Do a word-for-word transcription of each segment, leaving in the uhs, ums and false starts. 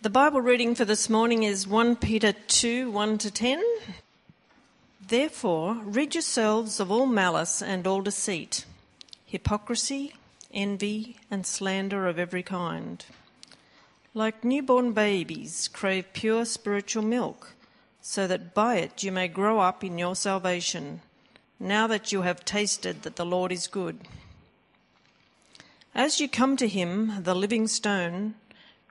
The Bible reading for this morning is First Peter two, one to ten. Therefore, rid yourselves of all malice and all deceit, hypocrisy, envy, and slander of every kind. Like newborn babies, crave pure spiritual milk, so that by it you may grow up in your salvation, now that you have tasted that the Lord is good. As you come to him, the living stone,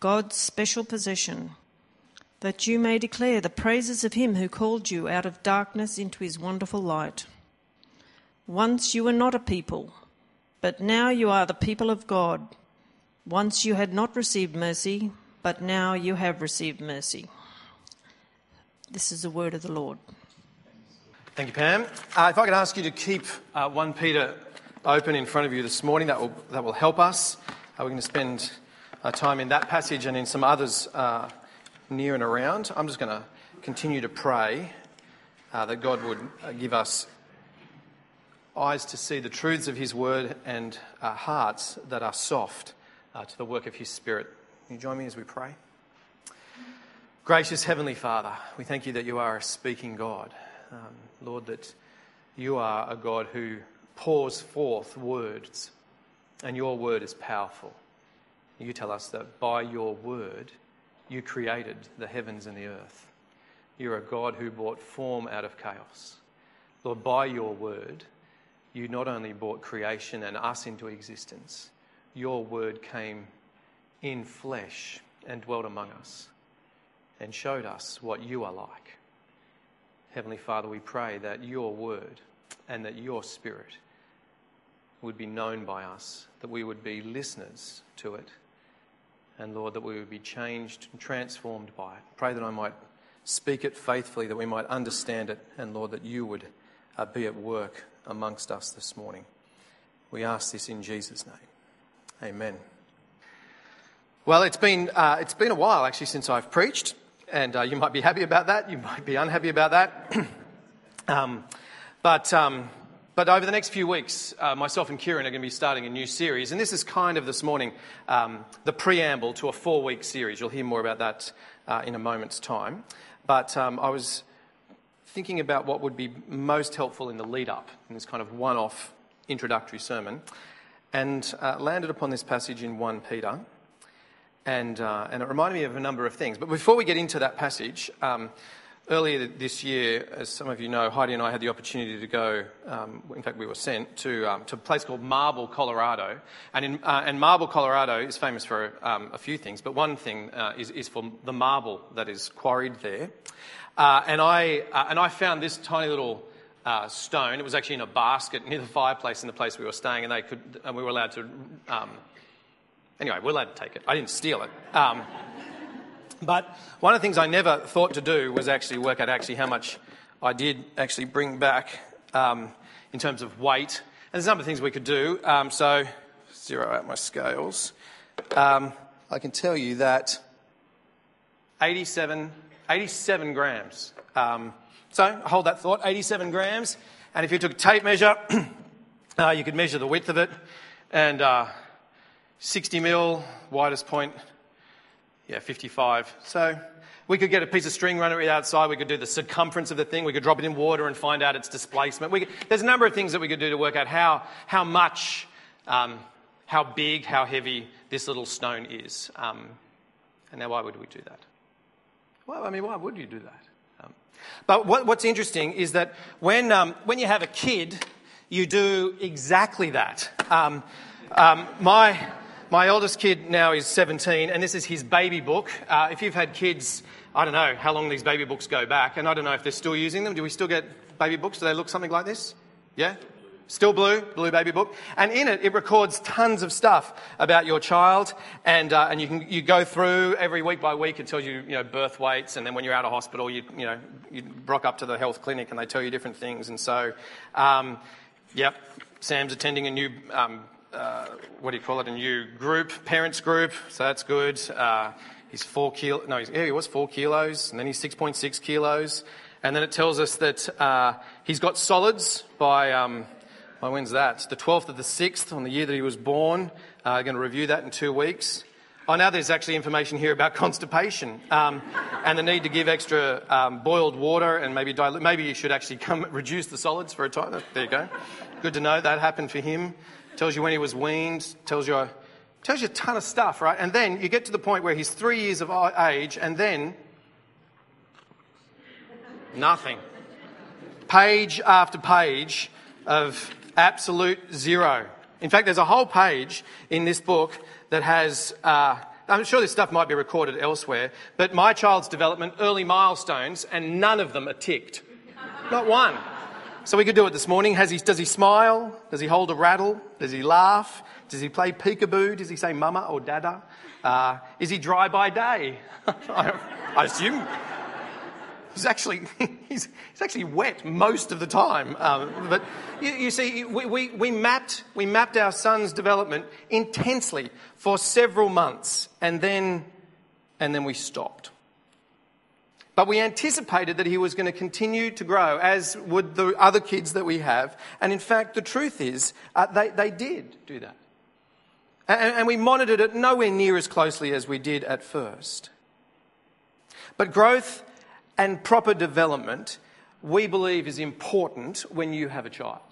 God's special possession, that you may declare the praises of him who called you out of darkness into his wonderful light. Once you were not a people, but now you are the people of God. Once you had not received mercy, but now you have received mercy. This is the word of the Lord. Thank you, Pam. Uh, if I could ask you to keep uh, First Peter open in front of you this morning, that will, that will help us. Uh, we're going to spend Uh, time in that passage and in some others uh, near and around. I'm just going to continue to pray uh, that God would uh, give us eyes to see the truths of his word and uh, hearts that are soft uh, to the work of his Spirit. Can you join me as we pray? Gracious Heavenly Father, we thank you that you are a speaking God. Um, Lord, that you are a God who pours forth words, and your word is powerful. You tell us that by your word, you created the heavens and the earth. You're a God who brought form out of chaos. Lord, by your word, you not only brought creation and us into existence, your word came in flesh and dwelt among us and showed us what you are like. Heavenly Father, we pray that your word and that your Spirit would be known by us, that we would be listeners to it, and, Lord, that we would be changed and transformed by it. Pray that I might speak it faithfully, that we might understand it, and, Lord, that you would uh, be at work amongst us this morning. We ask this in Jesus' name. Amen. Well, it's been uh, it's been a while, actually, since I've preached, and uh, you might be happy about that. You might be unhappy about that. um, but... Um, But over the next few weeks, uh, myself and Kieran are going to be starting a new series. And this is kind of this morning um, the preamble to a four-week series. You'll hear more about that uh, in a moment's time. But um, I was thinking about what would be most helpful in the lead-up, in this kind of one-off introductory sermon, and uh, landed upon this passage in First Peter. And, uh, and it reminded me of a number of things. But before we get into that passage, Um, Earlier this year, as some of you know, Heidi and I had the opportunity to go, um, in fact we were sent, to um, to a place called Marble, Colorado. And in, uh, and Marble, Colorado is famous for um, a few things, but one thing uh, is, is for the marble that is quarried there. Uh, and I uh, and I found this tiny little uh, stone. It was actually in a basket near the fireplace in the place we were staying, and they could, and we were allowed to, um, anyway, we were allowed to take it. I didn't steal it. Um But one of the things I never thought to do was actually work out actually how much I did actually bring back um, in terms of weight. And there's a number of things we could do. Um, so, zero out my scales. Um, I can tell you that eighty-seven, eighty-seven grams. Um, so, hold that thought, eighty-seven grams. And if you took a tape measure, uh, you could measure the width of it. And uh, sixty mil, widest point. Yeah, fifty-five. So we could get a piece of string, run it outside. We could do the circumference of the thing. We could drop it in water and find out its displacement. We could, there's a number of things that we could do to work out how how much, um, how big, how heavy this little stone is. Um, and now why would we do that? Well, I mean, why would you do that? Um, but what, what's interesting is that when um, when you have a kid, you do exactly that. Um, um, my my oldest kid now is seventeen, and this is his baby book. Uh, if you've had kids, I don't know how long these baby books go back, and I don't know if they're still using them. Do we still get baby books? Do they look something like this? Yeah? Still blue, blue baby book. And in it, it records tons of stuff about your child. And uh, and you can you go through every week by week. It tells you, you know, birth weights. And then when you're out of hospital, you you know, you rock up to the health clinic and they tell you different things. And so, um, yep, Sam's attending a new, um, uh, what do you call it, a new group, parents group. So that's good. Uh, he's four kilo. No, he's, yeah, he was four kilos. And then he's six point six kilos. And then it tells us that uh, he's got solids by... Um, Well, when's that? The twelfth of the sixth, on the year that he was born. Uh, I'm going to review that in two weeks. Oh, now there's actually information here about constipation um, and the need to give extra um, boiled water and maybe dilute. Maybe you should actually come reduce the solids for a time. There you go. Good to know that happened for him. Tells you when he was weaned. Tells you a, tells you a ton of stuff, right? And then you get to the point where he's three years of age, and then nothing. Page after page of absolute zero. In fact, there's a whole page in this book that has, uh, I'm sure this stuff might be recorded elsewhere, but my child's development, early milestones, and none of them are ticked. Not one. So we could do it this morning. Has he, does he smile? Does he hold a rattle? Does he laugh? Does he play peekaboo? Does he say mama or dada? Uh, is he dry by day? I, I assume. He's actually he's, he's actually wet most of the time, um, but you, you see, we, we, we mapped we mapped our son's development intensely for several months, and then and then we stopped. But we anticipated that he was going to continue to grow, as would the other kids that we have, and in fact, the truth is, uh, they they did do that, and, and we monitored it nowhere near as closely as we did at first. But growth and proper development, we believe, is important when you have a child.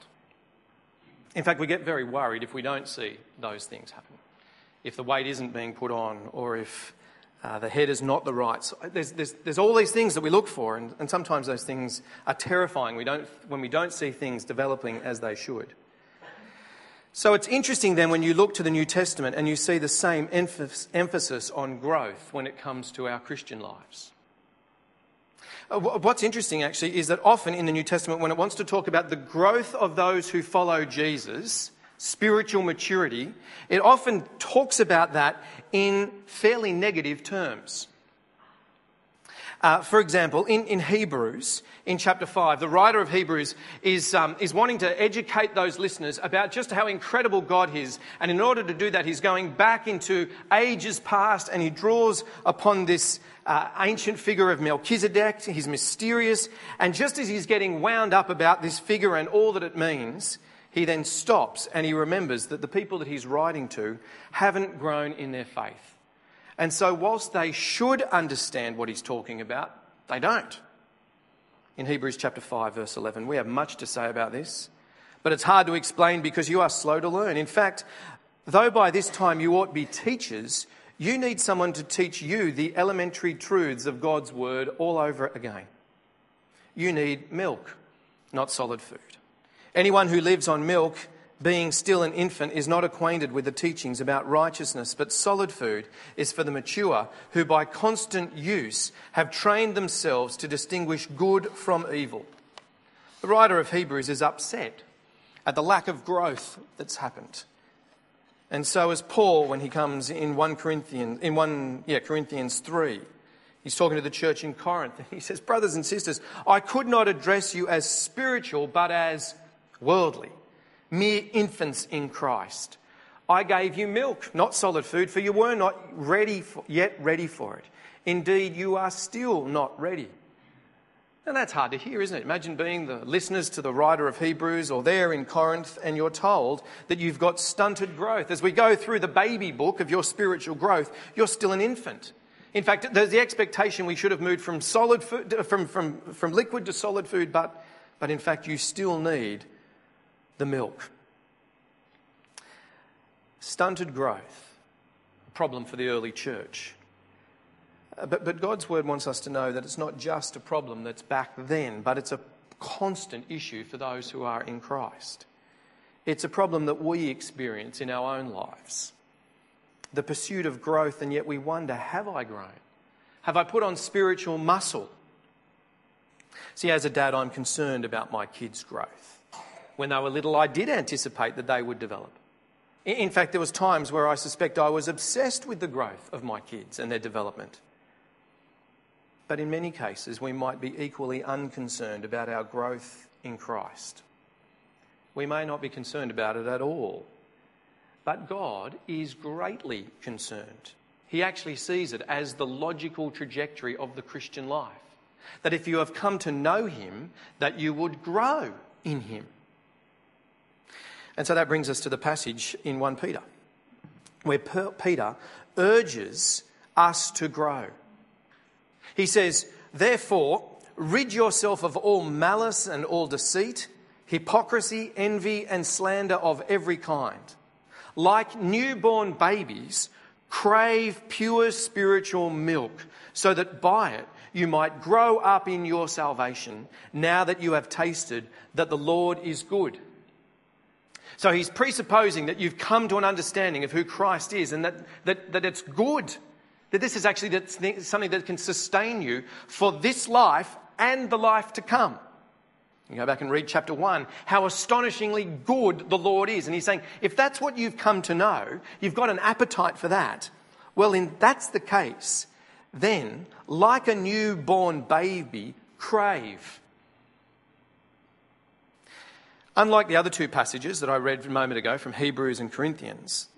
In fact, we get very worried if we don't see those things happen. If the weight isn't being put on, or if uh, the head is not the right. So there's, there's, there's all these things that we look for, and, and sometimes those things are terrifying we don't, when we don't see things developing as they should. So it's interesting then when you look to the New Testament and you see the same emph- emphasis on growth when it comes to our Christian lives. What's interesting, actually, is that often in the New Testament, when it wants to talk about the growth of those who follow Jesus, spiritual maturity, it often talks about that in fairly negative terms. Uh, for example, in, in Hebrews, in chapter five, the writer of Hebrews is um, is wanting to educate those listeners about just how incredible God is. And in order to do that, he's going back into ages past, and he draws upon this uh, ancient figure of Melchizedek. He's mysterious. And just as he's getting wound up about this figure and all that it means, he then stops and he remembers that the people that he's writing to haven't grown in their faith. And so whilst they should understand what he's talking about, they don't. In Hebrews chapter five, verse eleven, we have much to say about this, but it's hard to explain because you are slow to learn. In fact, though by this time you ought to be teachers, you need someone to teach you the elementary truths of God's word all over again. You need milk, not solid food. Anyone who lives on milk, being still an infant, is not acquainted with the teachings about righteousness, but solid food is for the mature, who by constant use have trained themselves to distinguish good from evil. The writer of Hebrews is upset at the lack of growth that's happened. And so is Paul when he comes in one Corinthians, in one, yeah, Corinthians three. He's talking to the church in Corinth, and he says, "Brothers and sisters, I could not address you as spiritual, but as worldly, mere infants in Christ. I gave you milk, not solid food, for you were not ready for, yet ready for it. Indeed, you are still not ready." And that's hard to hear, isn't it? Imagine being the listeners to the writer of Hebrews, or there in Corinth, and you're told that you've got stunted growth. As we go through the baby book of your spiritual growth, you're still an infant. In fact, there's the expectation we should have moved from solid food, from, from, from liquid to solid food, but, but in fact you still need the milk. Stunted growth, a problem for the early church. But, but God's word wants us to know that it's not just a problem that's back then, but it's a constant issue for those who are in Christ. It's a problem that we experience in our own lives. The pursuit of growth, and yet we wonder, have I grown? Have I put on spiritual muscle? See, as a dad, I'm concerned about my kids' growth. When they were little, I did anticipate that they would develop. In fact, there was times where I suspect I was obsessed with the growth of my kids and their development. But in many cases, we might be equally unconcerned about our growth in Christ. We may not be concerned about it at all. But God is greatly concerned. He actually sees it as the logical trajectory of the Christian life. That if you have come to know him, that you would grow in him. And so that brings us to the passage in First Peter, where Peter urges us to grow. He says, therefore, rid yourself of all malice and all deceit, hypocrisy, envy, and slander of every kind. Like newborn babies, crave pure spiritual milk, so that by it you might grow up in your salvation, now that you have tasted that the Lord is good. So he's presupposing that you've come to an understanding of who Christ is, and that, that, that it's good. That this is actually something that can sustain you for this life and the life to come. You go back and read chapter one, how astonishingly good the Lord is. And he's saying, if that's what you've come to know, you've got an appetite for that. Well, if that's the case, then, like a newborn baby, crave. Unlike the other two passages that I read a moment ago from Hebrews and Corinthians,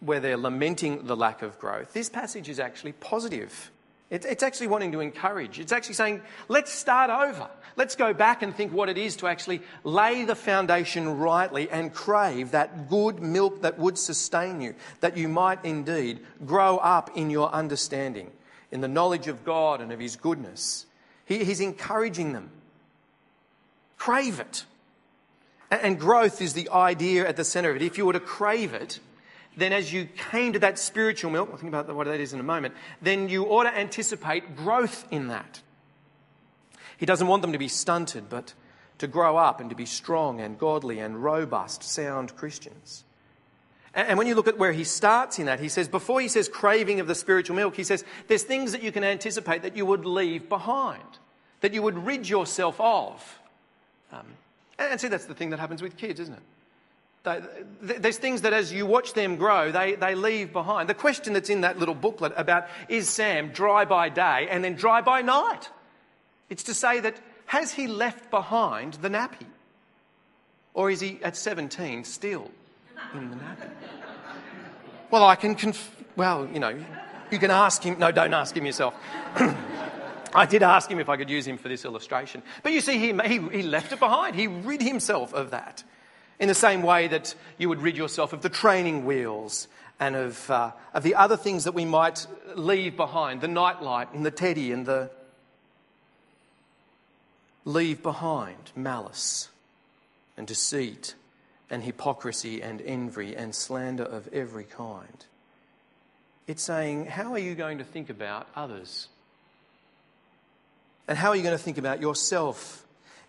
where they're lamenting the lack of growth, this passage is actually positive. It's actually wanting to encourage. It's actually saying, let's start over. Let's go back and think what it is to actually lay the foundation rightly and crave that good milk that would sustain you, that you might indeed grow up in your understanding, in the knowledge of God and of his goodness. He's encouraging them. Crave it. And growth is the idea at the centre of it. If you were to crave it, then as you came to that spiritual milk, we'll think about what that is in a moment, then you ought to anticipate growth in that. He doesn't want them to be stunted, but to grow up and to be strong and godly and robust, sound Christians. And when you look at where he starts in that, he says, before he says craving of the spiritual milk, he says, there's things that you can anticipate that you would leave behind, that you would rid yourself of. Um, and see, that's the thing that happens with kids, isn't it? There's things that as you watch them grow, they, they leave behind. The question that's in that little booklet about, is Sam dry by day and then dry by night? It's to say that, has he left behind the nappy? Or is he at seventeen still in the nappy? Well, I can, conf- well, you know, you can ask him. No, don't ask him yourself. I did ask him if I could use him for this illustration. But you see, he, he, he left it behind. He rid himself of that. In the same way that you would rid yourself of the training wheels and of uh, of the other things that we might leave behind, the nightlight and the teddy and the... Leave behind malice and deceit and hypocrisy and envy and slander of every kind. It's saying, how are you going to think about others? And how are you going to think about yourself?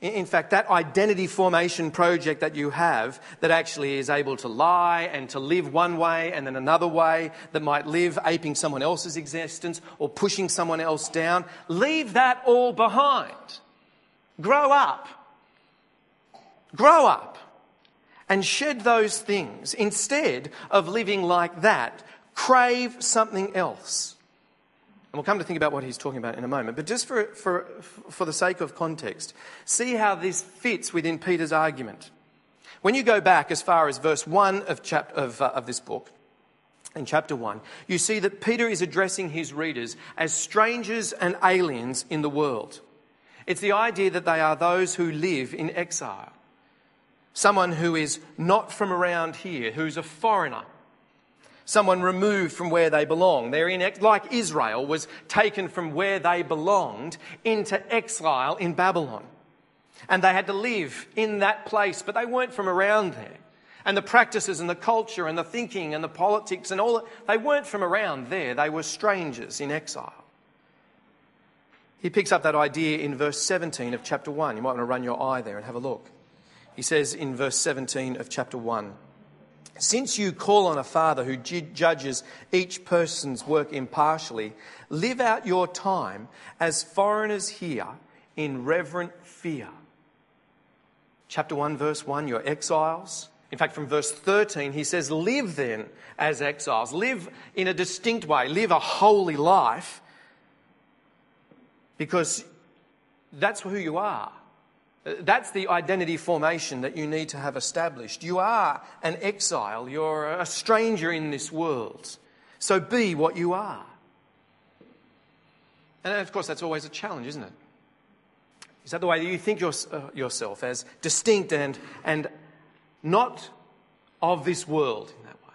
In fact, that identity formation project that you have that actually is able to lie and to live one way and then another way, that might live aping someone else's existence or pushing someone else down, leave that all behind. Grow up. Grow up and shed those things. Instead of living like that, crave something else. And we'll come to think about what he's talking about in a moment. But just for, for, for the sake of context, see how this fits within Peter's argument. When you go back as far as verse one of, chap- of, uh, of this book, in chapter one, you see that Peter is addressing his readers as strangers and aliens in the world. It's the idea that they are those who live in exile. Someone who is not from around here, who's a foreigner. Someone removed from where they belong. They're in ex- like Israel was taken from where they belonged into exile in Babylon. And they had to live in that place, but they weren't from around there. And the practices and the culture and the thinking and the politics and all, they weren't from around there. They were strangers in exile. He picks up that idea in verse seventeen of chapter one. You might want to run your eye there and have a look. He says in verse seventeen of chapter one, "Since you call on a father who judges each person's work impartially, live out your time as foreigners here in reverent fear." Chapter one, verse one, you're exiles. In fact, from verse thirteen, he says, live then as exiles. Live in a distinct way. Live a holy life, because that's who you are. That's the identity formation that you need to have established. You are an exile. You're a stranger in this world. So be what you are. And of course, that's always a challenge, isn't it? Is that the way that you think your, uh, yourself, as distinct and, and not of this world in that way?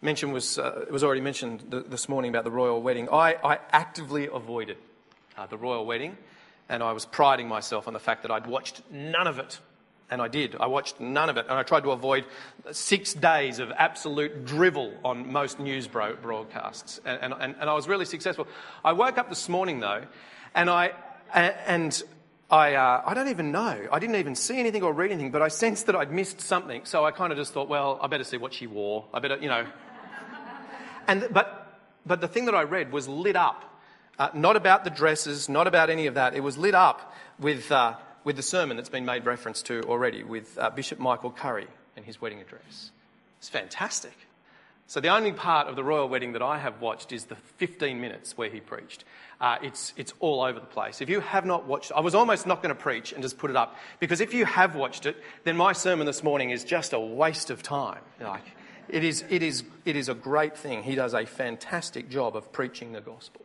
Mention was, uh, it was already mentioned th- this morning about the royal wedding. I, I actively avoided uh, the royal wedding. And I was priding myself on the fact that I'd watched none of it. And I did. I watched none of it. And I tried to avoid six days of absolute drivel on most news bro- broadcasts. And, and, and I was really successful. I woke up this morning, though, and I... And I, uh, I don't even know. I didn't even see anything or read anything, but I sensed that I'd missed something. So I kind of just thought, well, I better see what she wore. I better, you know. And but but the thing that I read was lit up. Uh, not about the dresses, not about any of that. It was lit up with uh, with the sermon that's been made reference to already, with uh, Bishop Michael Curry and his wedding address. It's fantastic. So the only part of the royal wedding that I have watched is the fifteen minutes where he preached. Uh, it's it's all over the place. If you have not watched, I was almost not going to preach and just put it up, because if you have watched it, then my sermon this morning is just a waste of time. Like, it is it is it is a great thing. He does a fantastic job of preaching the gospel.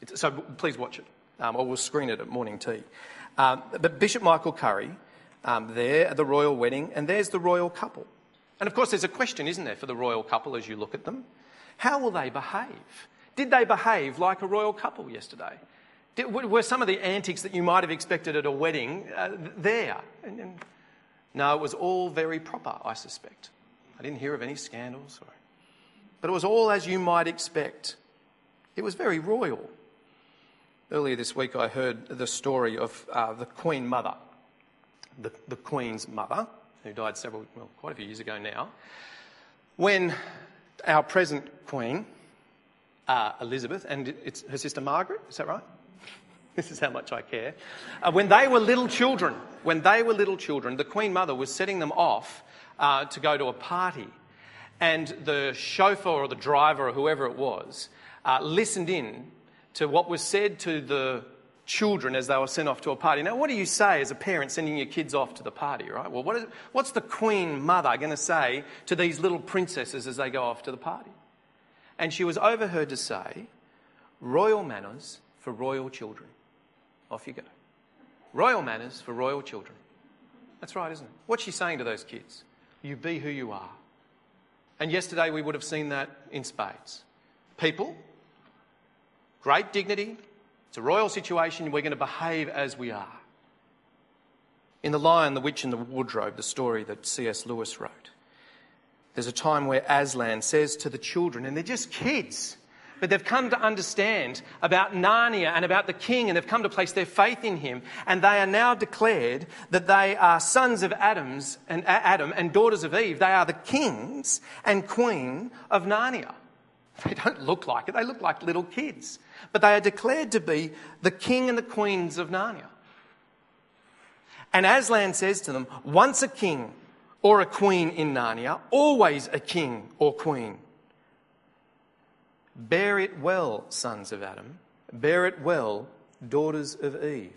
It's, so please watch it, um, or we'll screen it at morning tea. Um, but Bishop Michael Curry um, there at the royal wedding, and there's the royal couple. And of course, there's a question, isn't there, for the royal couple as you look at them? How will they behave? Did they behave like a royal couple yesterday? Did, were some of the antics that you might have expected at a wedding uh, there? And, and, no, it was all very proper, I suspect. I didn't hear of any scandals. Or, but it was all as you might expect. It was very royal. Earlier this week, I heard the story of uh, the Queen Mother, the, the Queen's mother, who died several, well, quite a few years ago now, when our present Queen, uh, Elizabeth, and it's her sister Margaret, is that right? This is how much I care. Uh, when they were little children, when they were little children, the Queen Mother was setting them off uh, to go to a party, and the chauffeur or the driver or whoever it was uh, listened in to what was said to the children as they were sent off to a party. Now, what do you say as a parent sending your kids off to the party, right? Well, what is, what's the Queen Mother going to say to these little princesses as they go off to the party? And she was overheard to say, "Royal manners for royal children." Off you go. Royal manners for royal children. That's right, isn't it? What's she saying to those kids? You be who you are. And yesterday we would have seen that in spades. People, great dignity. It's a royal situation. We're going to behave as we are. In The Lion, the Witch and the Wardrobe, the story that C S Lewis wrote, there's a time where Aslan says to the children, and they're just kids, but they've come to understand about Narnia and about the king, and they've come to place their faith in him, and they are now declared that they are sons of Adam's and Adam and daughters of Eve. They are the kings and queen of Narnia. They don't look like it. They look like little kids. But they are declared to be the king and the queens of Narnia. And Aslan says to them, once a king or a queen in Narnia, always a king or queen. Bear it well, sons of Adam. Bear it well, daughters of Eve.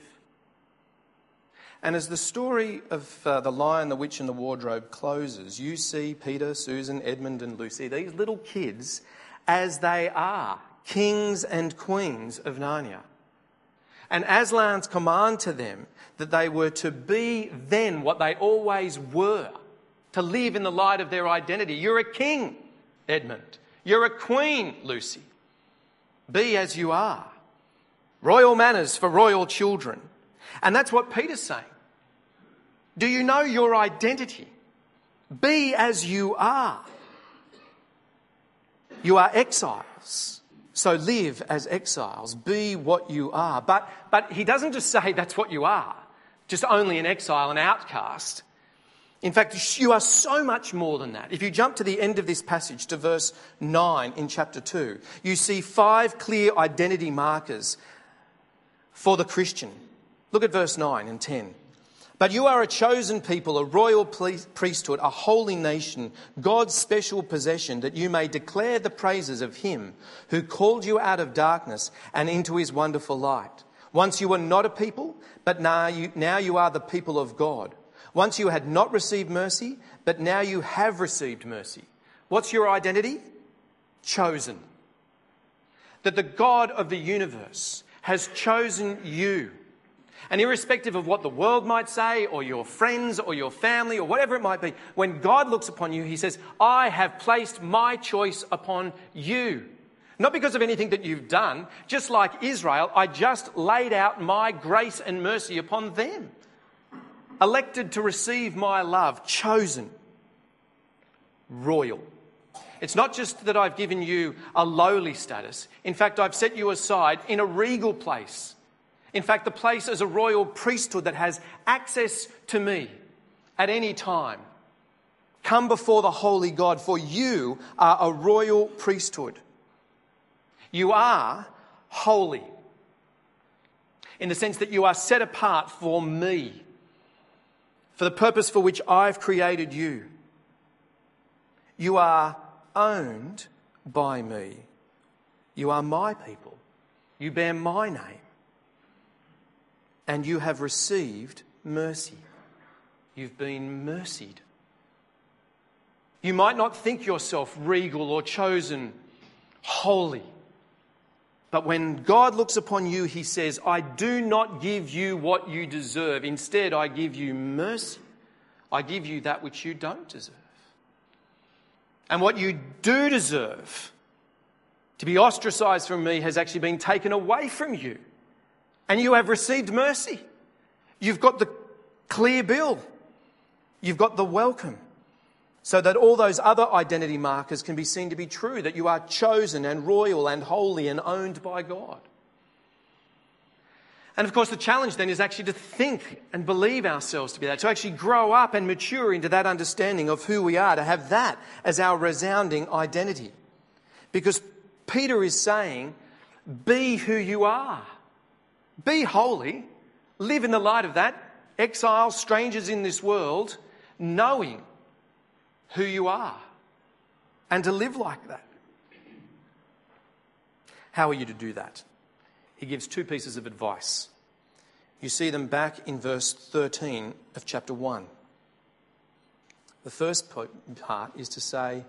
And as the story of uh, the Lion, the Witch and the Wardrobe closes, you see Peter, Susan, Edmund and Lucy, these little kids, as they are kings and queens of Narnia. And Aslan's command to them that they were to be then what they always were, to live in the light of their identity. You're a king, Edmund. You're a queen, Lucy. Be as you are. Royal manners for royal children. And that's what Peter's saying. Do you know your identity? Be as you are. You are exiles. So live as exiles, be what you are. But but he doesn't just say that's what you are, just only an exile, an outcast. In fact, you are so much more than that. If you jump to the end of this passage, to verse nine in chapter two, you see five clear identity markers for the Christian. Look at verse nine and ten. But you are a chosen people, a royal priesthood, a holy nation, God's special possession, that you may declare the praises of him who called you out of darkness and into his wonderful light. Once you were not a people, but now you, now you are the people of God. Once you had not received mercy, but now you have received mercy. What's your identity? Chosen. That the God of the universe has chosen you. And irrespective of what the world might say, or your friends, or your family, or whatever it might be, when God looks upon you, he says, I have placed my choice upon you. Not because of anything that you've done. Just like Israel, I just laid out my grace and mercy upon them. Elected to receive my love, chosen, royal. It's not just that I've given you a lowly status. In fact, I've set you aside in a regal place. In fact, the place is a royal priesthood that has access to me at any time. Come before the holy God, for you are a royal priesthood. You are holy in the sense that you are set apart for me, for the purpose for which I've created you. You are owned by me. You are my people. You bear my name. And you have received mercy. You've been mercied. You might not think yourself regal or chosen, holy. But when God looks upon you, he says, I do not give you what you deserve. Instead, I give you mercy. I give you that which you don't deserve. And what you do deserve, to be ostracized from me, has actually been taken away from you. And you have received mercy. You've got the clear bill. You've got the welcome. So that all those other identity markers can be seen to be true, that you are chosen and royal and holy and owned by God. And of course, the challenge then is actually to think and believe ourselves to be that, to actually grow up and mature into that understanding of who we are, to have that as our resounding identity. Because Peter is saying, be who you are. Be holy, live in the light of that, exiles, strangers in this world, knowing who you are, and to live like that. How are you to do that? He gives two pieces of advice. You see them back in verse thirteen of chapter one. The first part is to say,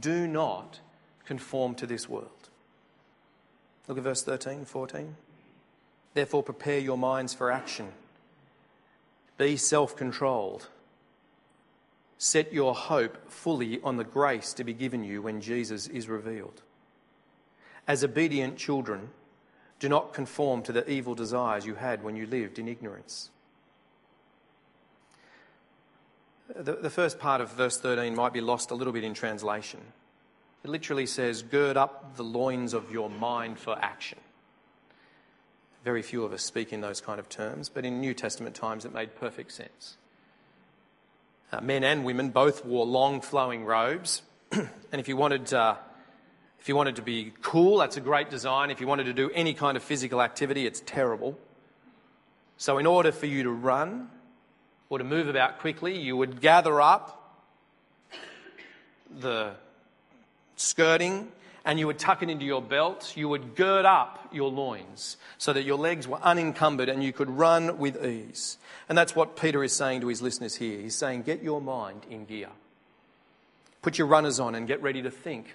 do not conform to this world. Look at verse thirteen, fourteen. Therefore, prepare your minds for action. Be self-controlled. Set your hope fully on the grace to be given you when Jesus is revealed. As obedient children, do not conform to the evil desires you had when you lived in ignorance. The, the first part of verse thirteen might be lost a little bit in translation. It literally says, gird up the loins of your mind for action. Very few of us speak in those kind of terms, but in New Testament times it made perfect sense. Uh, men and women both wore long flowing robes, and if you wanted uh, if you wanted to be cool, that's a great design. If you wanted to do any kind of physical activity, it's terrible. So in order for you to run or to move about quickly, you would gather up the skirting, and you would tuck it into your belt. You would gird up your loins so that your legs were unencumbered and you could run with ease. And that's what Peter is saying to his listeners here. He's saying, get your mind in gear. Put your runners on and get ready to think.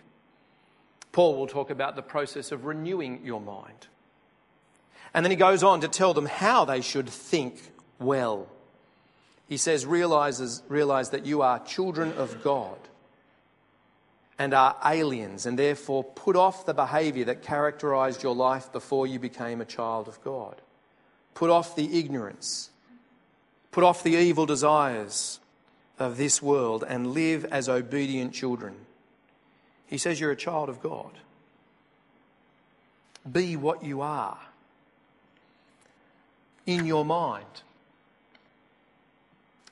Paul will talk about the process of renewing your mind. And then he goes on to tell them how they should think well. He says, realizes, realize that you are children of God and are aliens, and therefore put off the behaviour that characterised your life before you became a child of God. Put off the ignorance. Put off the evil desires of this world and live as obedient children. He says you're a child of God. be what you are in your mind.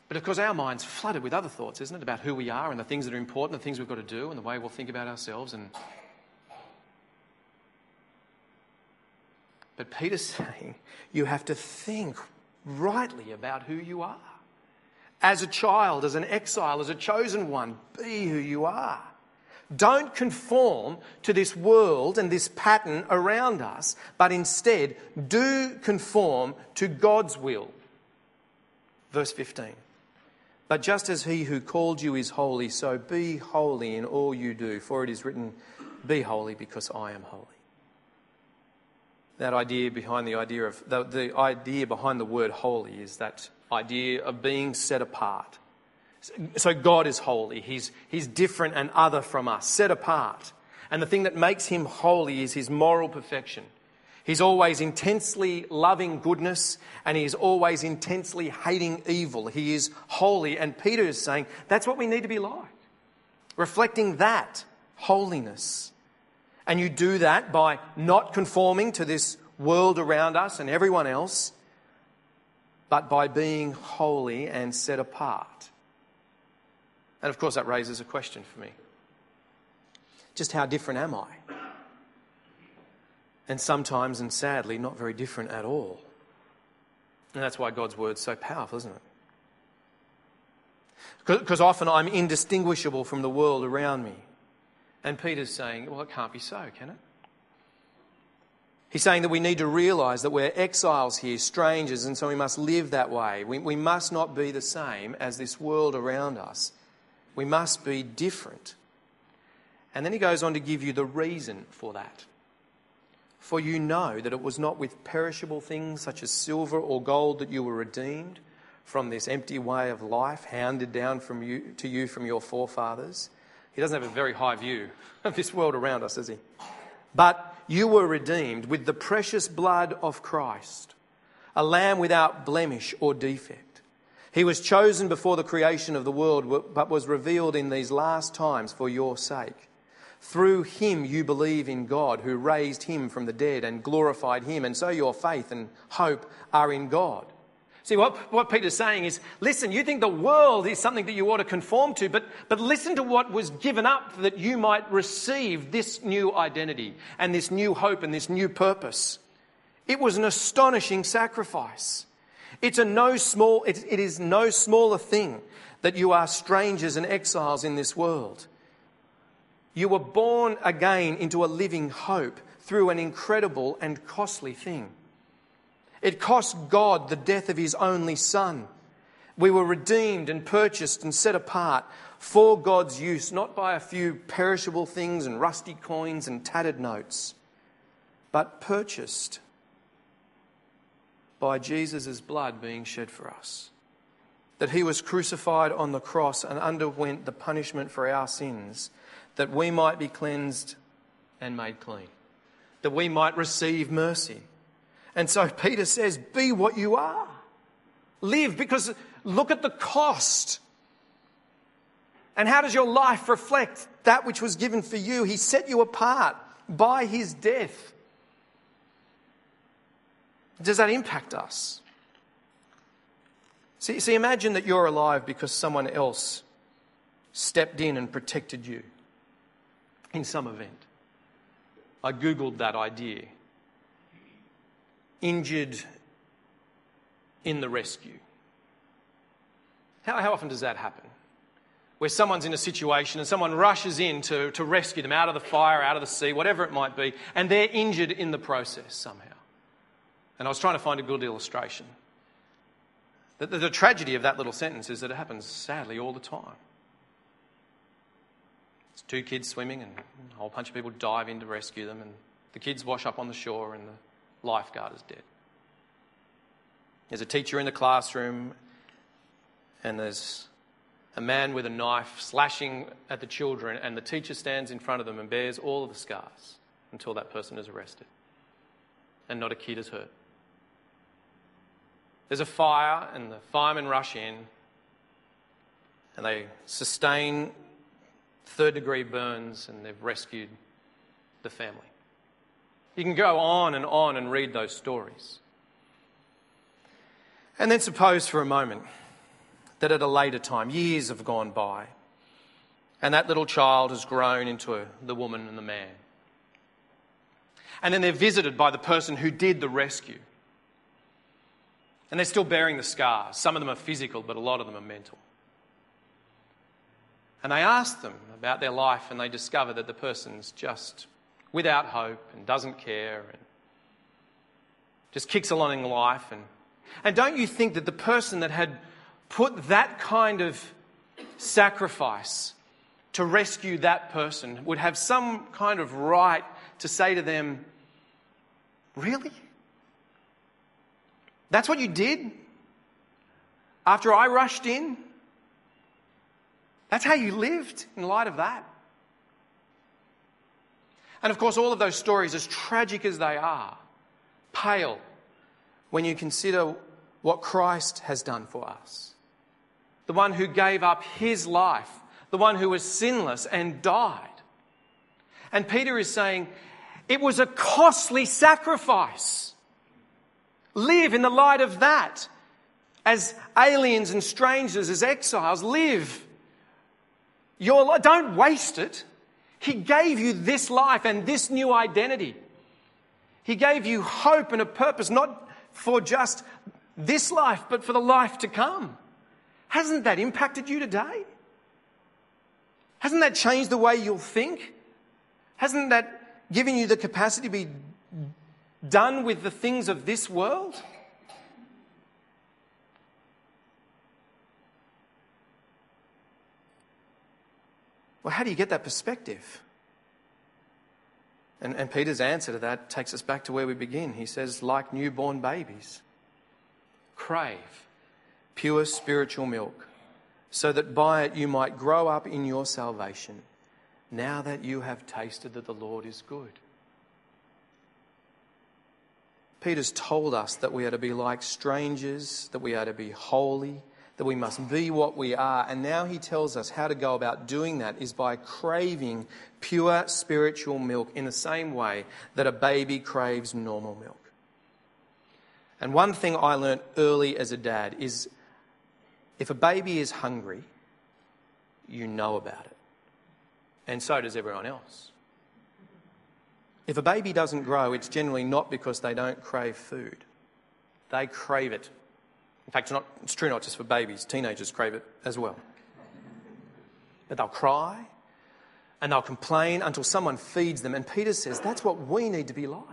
But of course our mind's flooded with other thoughts, isn't it? About who we are and the things that are important, the things we've got to do and the way we'll think about ourselves. And But Peter's saying you have to think rightly about who you are. As a child, as an exile, as a chosen one, be who you are. Don't conform to this world and this pattern around us, but instead do conform to God's will. Verse fifteen. But just as he who called you is holy, so be holy in all you do, for it is written, be holy because I am holy. That idea behind the idea of the, the idea behind the word holy is that idea of being set apart. So God is holy. He's, he's different and other from us, set apart. And the thing that makes him holy is his moral perfection. He's always intensely loving goodness and he's always intensely hating evil. He is holy. And Peter is saying that's what we need to be like, reflecting that holiness. And you do that by not conforming to this world around us and everyone else, but by being holy and set apart. And of course that raises a question for me. Just how different am I? And sometimes, and sadly, not very different at all. And that's why God's word's so powerful, isn't it? Because often I'm indistinguishable from the world around me. And Peter's saying, well, it can't be so, can it? He's saying that we need to realise that we're exiles here, strangers, and so we must live that way. We, we must not be the same as this world around us. We must be different. And then he goes on to give you the reason for that. For you know that it was not with perishable things such as silver or gold that you were redeemed from this empty way of life handed down from you, to you from your forefathers. He doesn't have a very high view of this world around us, does he? But you were redeemed with the precious blood of Christ, a lamb without blemish or defect. He was chosen before the creation of the world, but was revealed in these last times for your sake. Through him you believe in God, who raised him from the dead and glorified him, and so your faith and hope are in God. See, what, what Peter's saying is, listen, you think the world is something that you ought to conform to, but, but listen to what was given up that you might receive this new identity and this new hope and this new purpose. It was an astonishing sacrifice. It's a no small, it, it is no smaller thing that you are strangers and exiles in this world. You were born again into a living hope through an incredible and costly thing. It cost God the death of his only son. We were redeemed and purchased and set apart for God's use, not by a few perishable things and rusty coins and tattered notes, but purchased by Jesus' blood being shed for us. That he was crucified on the cross and underwent the punishment for our sins, that we might be cleansed and made clean, that we might receive mercy. And so Peter says, be what you are. Live, because look at the cost. And how does your life reflect that which was given for you? He set you apart by his death. Does that impact us? See, see, imagine that you're alive because someone else stepped in and protected you in some event. I Googled that idea. Injured in the rescue. How, how often does that happen? Where someone's in a situation and someone rushes in to, to rescue them out of the fire, out of the sea, whatever it might be, and they're injured in the process somehow. And I was trying to find a good illustration. The, the, the tragedy of that little sentence is that it happens sadly all the time. It's two kids swimming and a whole bunch of people dive in to rescue them and the kids wash up on the shore and the lifeguard is dead. There's a teacher in the classroom and there's a man with a knife slashing at the children, and the teacher stands in front of them and bears all of the scars until that person is arrested and not a kid is hurt. There's a fire and the firemen rush in and they sustain third degree burns and they've rescued the family. You can go on and on and read those stories. And then suppose for a moment that at a later time, years have gone by, and that little child has grown into the woman and the man. And then they're visited by the person who did the rescue. And they're still bearing the scars. Some of them are physical, but a lot of them are mental. And they ask them about their life, and they discover that the person's just without hope and doesn't care and just kicks along in life. And, and don't you think that the person that had put that kind of sacrifice to rescue that person would have some kind of right to say to them, really? That's what you did? After I rushed in? That's how you lived in light of that? And of course, all of those stories, as tragic as they are, pale when you consider what Christ has done for us. The one who gave up his life, the one who was sinless and died. And Peter is saying, it was a costly sacrifice. Live in the light of that. As aliens and strangers, as exiles, live your life. Don't waste it. He gave you this life and this new identity. He gave you hope and a purpose, not for just this life, but for the life to come. Hasn't that impacted you today? Hasn't that changed the way you'll think? Hasn't that given you the capacity to be done with the things of this world? Well, how do you get that perspective? And, and Peter's answer to that takes us back to where we begin. He says, like newborn babies, crave pure spiritual milk, so that by it you might grow up in your salvation, now that you have tasted that the Lord is good. Peter's told us that we are to be like strangers, that we are to be holy, that we must be what we are. And now he tells us how to go about doing that is by craving pure spiritual milk in the same way that a baby craves normal milk. And one thing I learned early as a dad is if a baby is hungry, you know about it. And so does everyone else. If a baby doesn't grow, it's generally not because they don't crave food. They crave it. In fact, it's, not, it's true not just for babies. Teenagers crave it as well. But they'll cry and they'll complain until someone feeds them. And Peter says that's what we need to be like.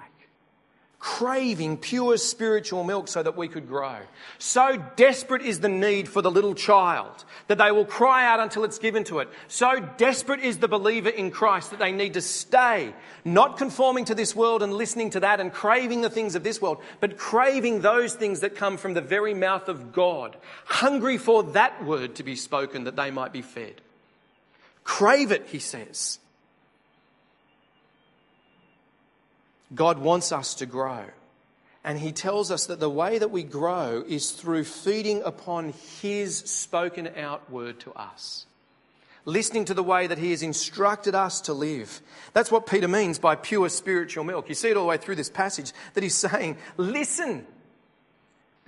Craving pure spiritual milk so that we could grow. So desperate is the need for the little child that they will cry out until it's given to it. So desperate is the believer in Christ that they need to stay, not conforming to this world and listening to that and craving the things of this world, but craving those things that come from the very mouth of God, hungry for that word to be spoken that they might be fed. Crave it, he says. God wants us to grow. And he tells us that the way that we grow is through feeding upon his spoken out word to us. Listening to the way that he has instructed us to live. That's what Peter means by pure spiritual milk. You see it all the way through this passage that he's saying, listen.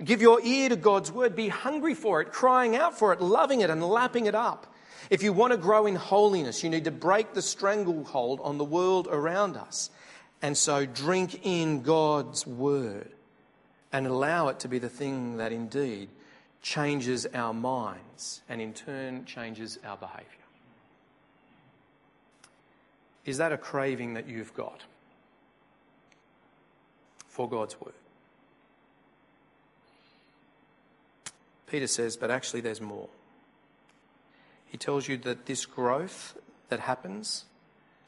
Give your ear to God's word. Be hungry for it, crying out for it, loving it and lapping it up. If you want to grow in holiness, you need to break the stranglehold on the world around us. And so drink in God's word and allow it to be the thing that indeed changes our minds and in turn changes our behaviour. Is that a craving that you've got for God's word? Peter says, but actually there's more. He tells you that this growth that happens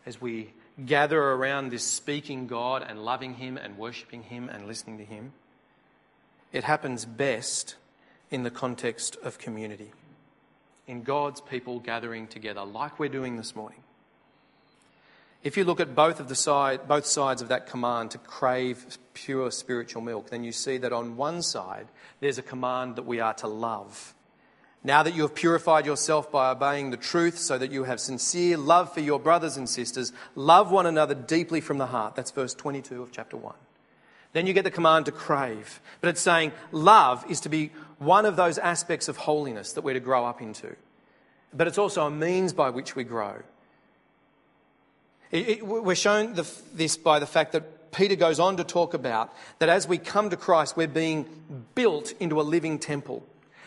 as we gather around this speaking God and loving him and worshipping him and listening to him. It happens best in the context of community, in God's people gathering together like we're doing this morning. If you look at both of the side, both sides of that command to crave pure spiritual milk, then you see that on one side there's a command that we are to love Now that you have purified yourself by obeying the truth, so that you have sincere love for your brothers and sisters, love one another deeply from the heart. That's verse twenty-two of chapter one. Then you get the command to crave. But it's saying love is to be one of those aspects of holiness that we're to grow up into. But it's also a means by which we grow. It, it, we're shown the, this by the fact that Peter goes on to talk about that as we come to Christ, we're being built into a living temple.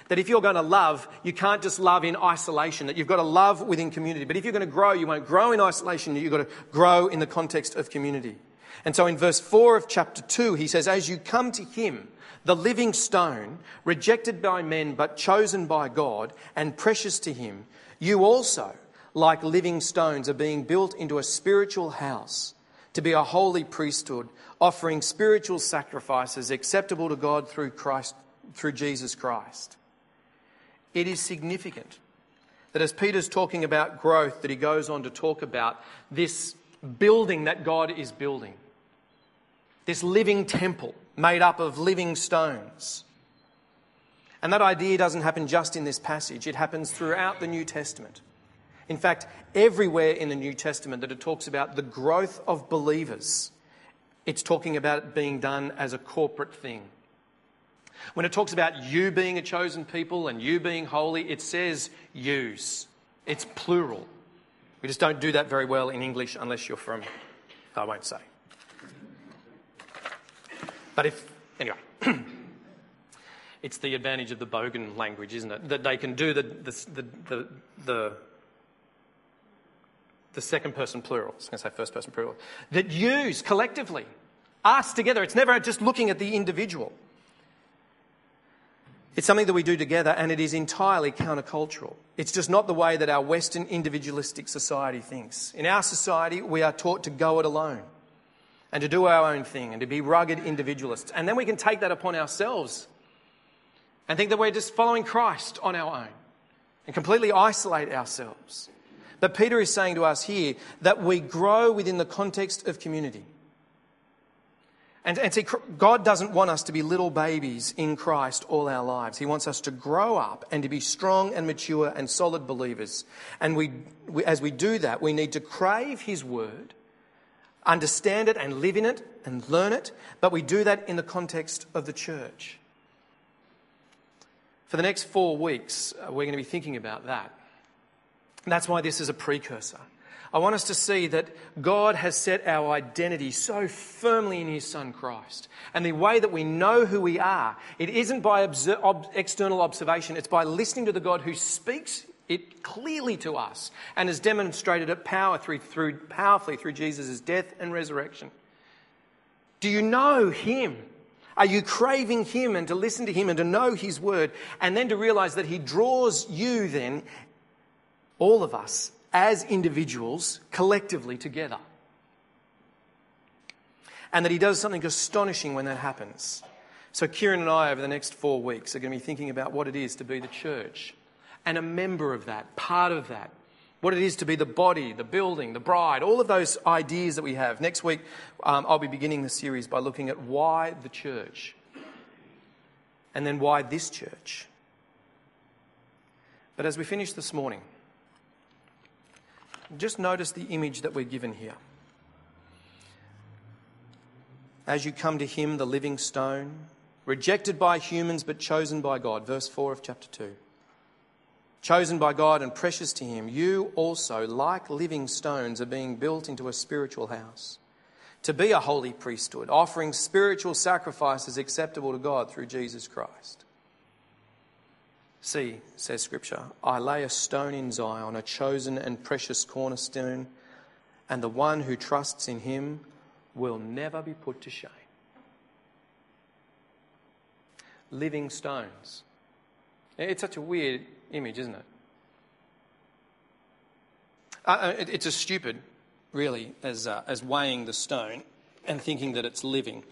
That if you're going to love, you can't just love in isolation, that you've got to love within community. But if you're going to grow, you won't grow in isolation, you've got to grow in the context of community. And so in verse four of chapter two, he says, as you come to him, the living stone, rejected by men but chosen by God and precious to him, you also, like living stones, are being built into a spiritual house to be a holy priesthood, offering spiritual sacrifices acceptable to God through Christ, through Jesus Christ. It is significant that as Peter's talking about growth, that he goes on to talk about this building that God is building, this living temple made up of living stones. And that idea doesn't happen just in this passage. It happens throughout the New Testament. In fact, everywhere in the New Testament that it talks about the growth of believers, it's talking about it being done as a corporate thing. When it talks about you being a chosen people and you being holy, it says yous. It's plural. We just don't do that very well in English unless you're from, I won't say. But if, anyway, it's the advantage of the Bogan language, isn't it? That they can do the the the the, the, the second person plural. I was going to say first person plural. That yous collectively, us together. It's never just looking at the individual. It's something that we do together, and it is entirely countercultural. It's just not the way that our Western individualistic society thinks. In our society, we are taught to go it alone and to do our own thing and to be rugged individualists. And then we can take that upon ourselves and think that we're just following Christ on our own and completely isolate ourselves. But Peter is saying to us here that we grow within the context of community. And, and see, God doesn't want us to be little babies in Christ all our lives. He wants us to grow up and to be strong and mature and solid believers. And we, we, as we do that, we need to crave his word, understand it and live in it and learn it. But we do that in the context of the church. For the next four weeks, we're going to be thinking about that. And that's why this is a precursor. I want us to see that God has set our identity so firmly in his Son Christ. And the way that we know who we are, it isn't by observe, ob, external observation. It's by listening to the God who speaks it clearly to us and has demonstrated it power through, through, powerfully through Jesus' death and resurrection. Do you know him? Are you craving him and to listen to him and to know his word and then to realise that he draws you then, all of us, as individuals, collectively together. And that he does something astonishing when that happens. So Kieran and I, over the next four weeks, are going to be thinking about what it is to be the church and a member of that, part of that, what it is to be the body, the building, the bride, all of those ideas that we have. Next week, um, I'll be beginning the series by looking at why the church and then why this church. But as we finish this morning, just notice the image that we're given here. As you come to him, the living stone, rejected by humans but chosen by God. Verse four of chapter two. Chosen by God and precious to him, you also, like living stones, are being built into a spiritual house, to be a holy priesthood, offering spiritual sacrifices acceptable to God through Jesus Christ. See, says Scripture, I lay a stone in Zion, a chosen and precious cornerstone, and the one who trusts in him will never be put to shame. Living stones. It's such a weird image, isn't it? Uh, it it's as stupid, really, as, uh, as weighing the stone and thinking that it's living.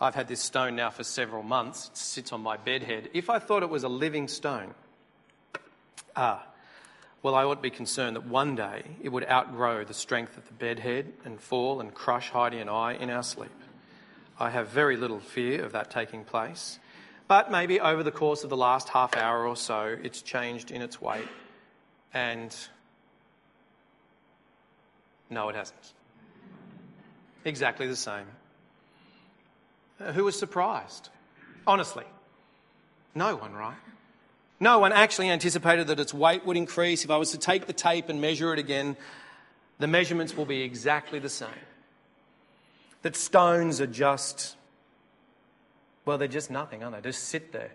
I've had this stone now for several months. It sits on my bedhead. If I thought it was a living stone, ah, well, I ought to be concerned that one day it would outgrow the strength of the bedhead and fall and crush Heidi and I in our sleep. I have very little fear of that taking place. But maybe over the course of the last half hour or so, it's changed in its weight. And no, it hasn't. Exactly the same. Who was surprised? Honestly, no one, right? No one actually anticipated that its weight would increase. If I was to take the tape and measure it again, the measurements will be exactly the same. That stones are just, well, they're just nothing, aren't they? Just sit there.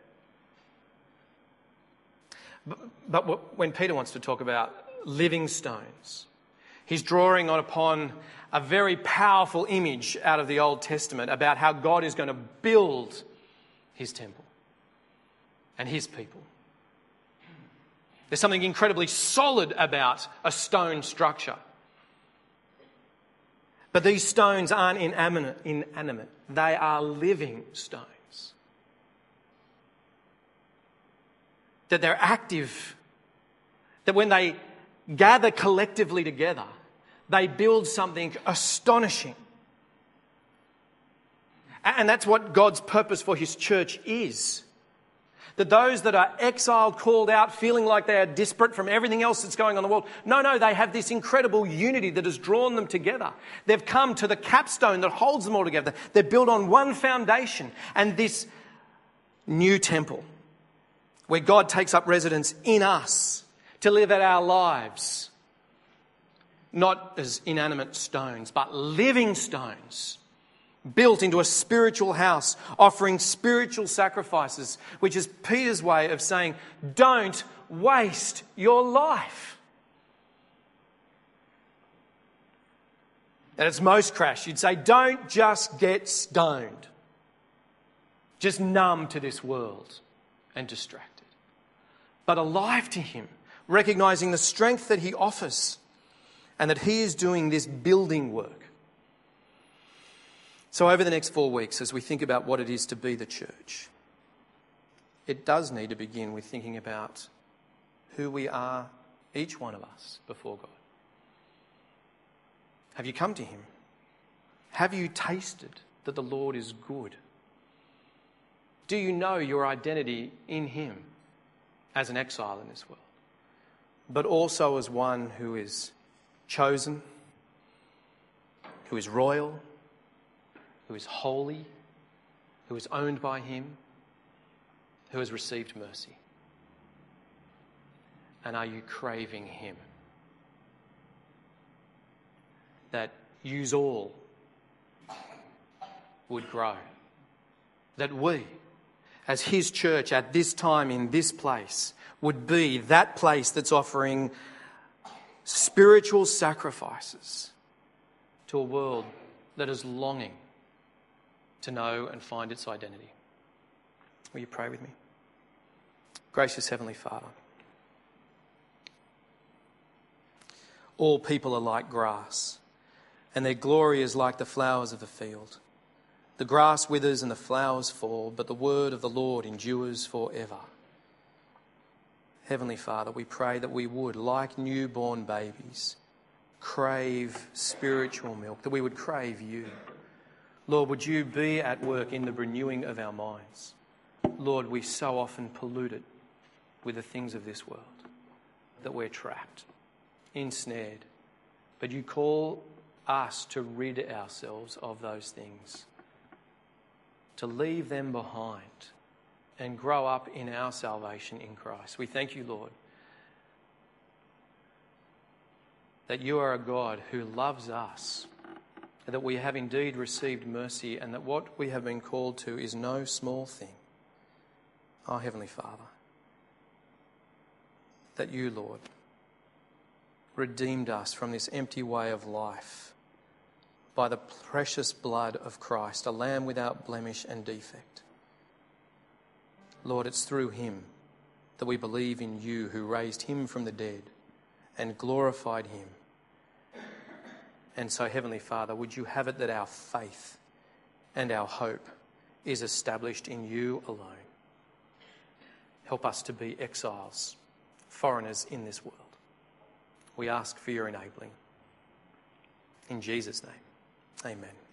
But, but when Peter wants to talk about living stones, he's drawing on upon a very powerful image out of the Old Testament about how God is going to build his temple and his people. There's something incredibly solid about a stone structure. But these stones aren't inanimate. They are living stones. That they're active. That when they gather collectively together, they build something astonishing. And that's what God's purpose for his church is. That those that are exiled, called out, feeling like they are disparate from everything else that's going on in the world. No, no, they have this incredible unity that has drawn them together. They've come to the capstone that holds them all together. They're built on one foundation and this new temple where God takes up residence in us to live out our lives, not as inanimate stones, but living stones, built into a spiritual house, offering spiritual sacrifices, which is Peter's way of saying, don't waste your life. At its most crash, you'd say, don't just get stoned, just numb to this world and distracted, but alive to him, recognizing the strength that he offers and that he is doing this building work. So over the next four weeks, as we think about what it is to be the church, it does need to begin with thinking about who we are, each one of us, before God. Have you come to him? Have you tasted that the Lord is good? Do you know your identity in him as an exile in this world, but also as one who is chosen, who is royal, who is holy, who is owned by him, who has received mercy? And are you craving him? That yous all would grow. That we, as his church at this time in this place, would be that place that's offering spiritual sacrifices to a world that is longing to know and find its identity. Will you pray with me? Gracious Heavenly Father, all people are like grass, and their glory is like the flowers of the field. The grass withers and the flowers fall, but the word of the Lord endures forever. Heavenly Father, we pray that we would, like newborn babies, crave spiritual milk, that we would crave you. Lord, would you be at work in the renewing of our minds? Lord, we so often pollute it with the things of this world, that we're trapped, ensnared. But you call us to rid ourselves of those things, to leave them behind and grow up in our salvation in Christ. We thank you, Lord, that you are a God who loves us, that we have indeed received mercy, and that what we have been called to is no small thing. Our Heavenly Father, that you, Lord, redeemed us from this empty way of life by the precious blood of Christ, a lamb without blemish and defect. Lord, it's through him that we believe in you who raised him from the dead and glorified him. And so, Heavenly Father, would you have it that our faith and our hope is established in you alone? Help us to be exiles, foreigners in this world. We ask for your enabling. In Jesus' name, amen.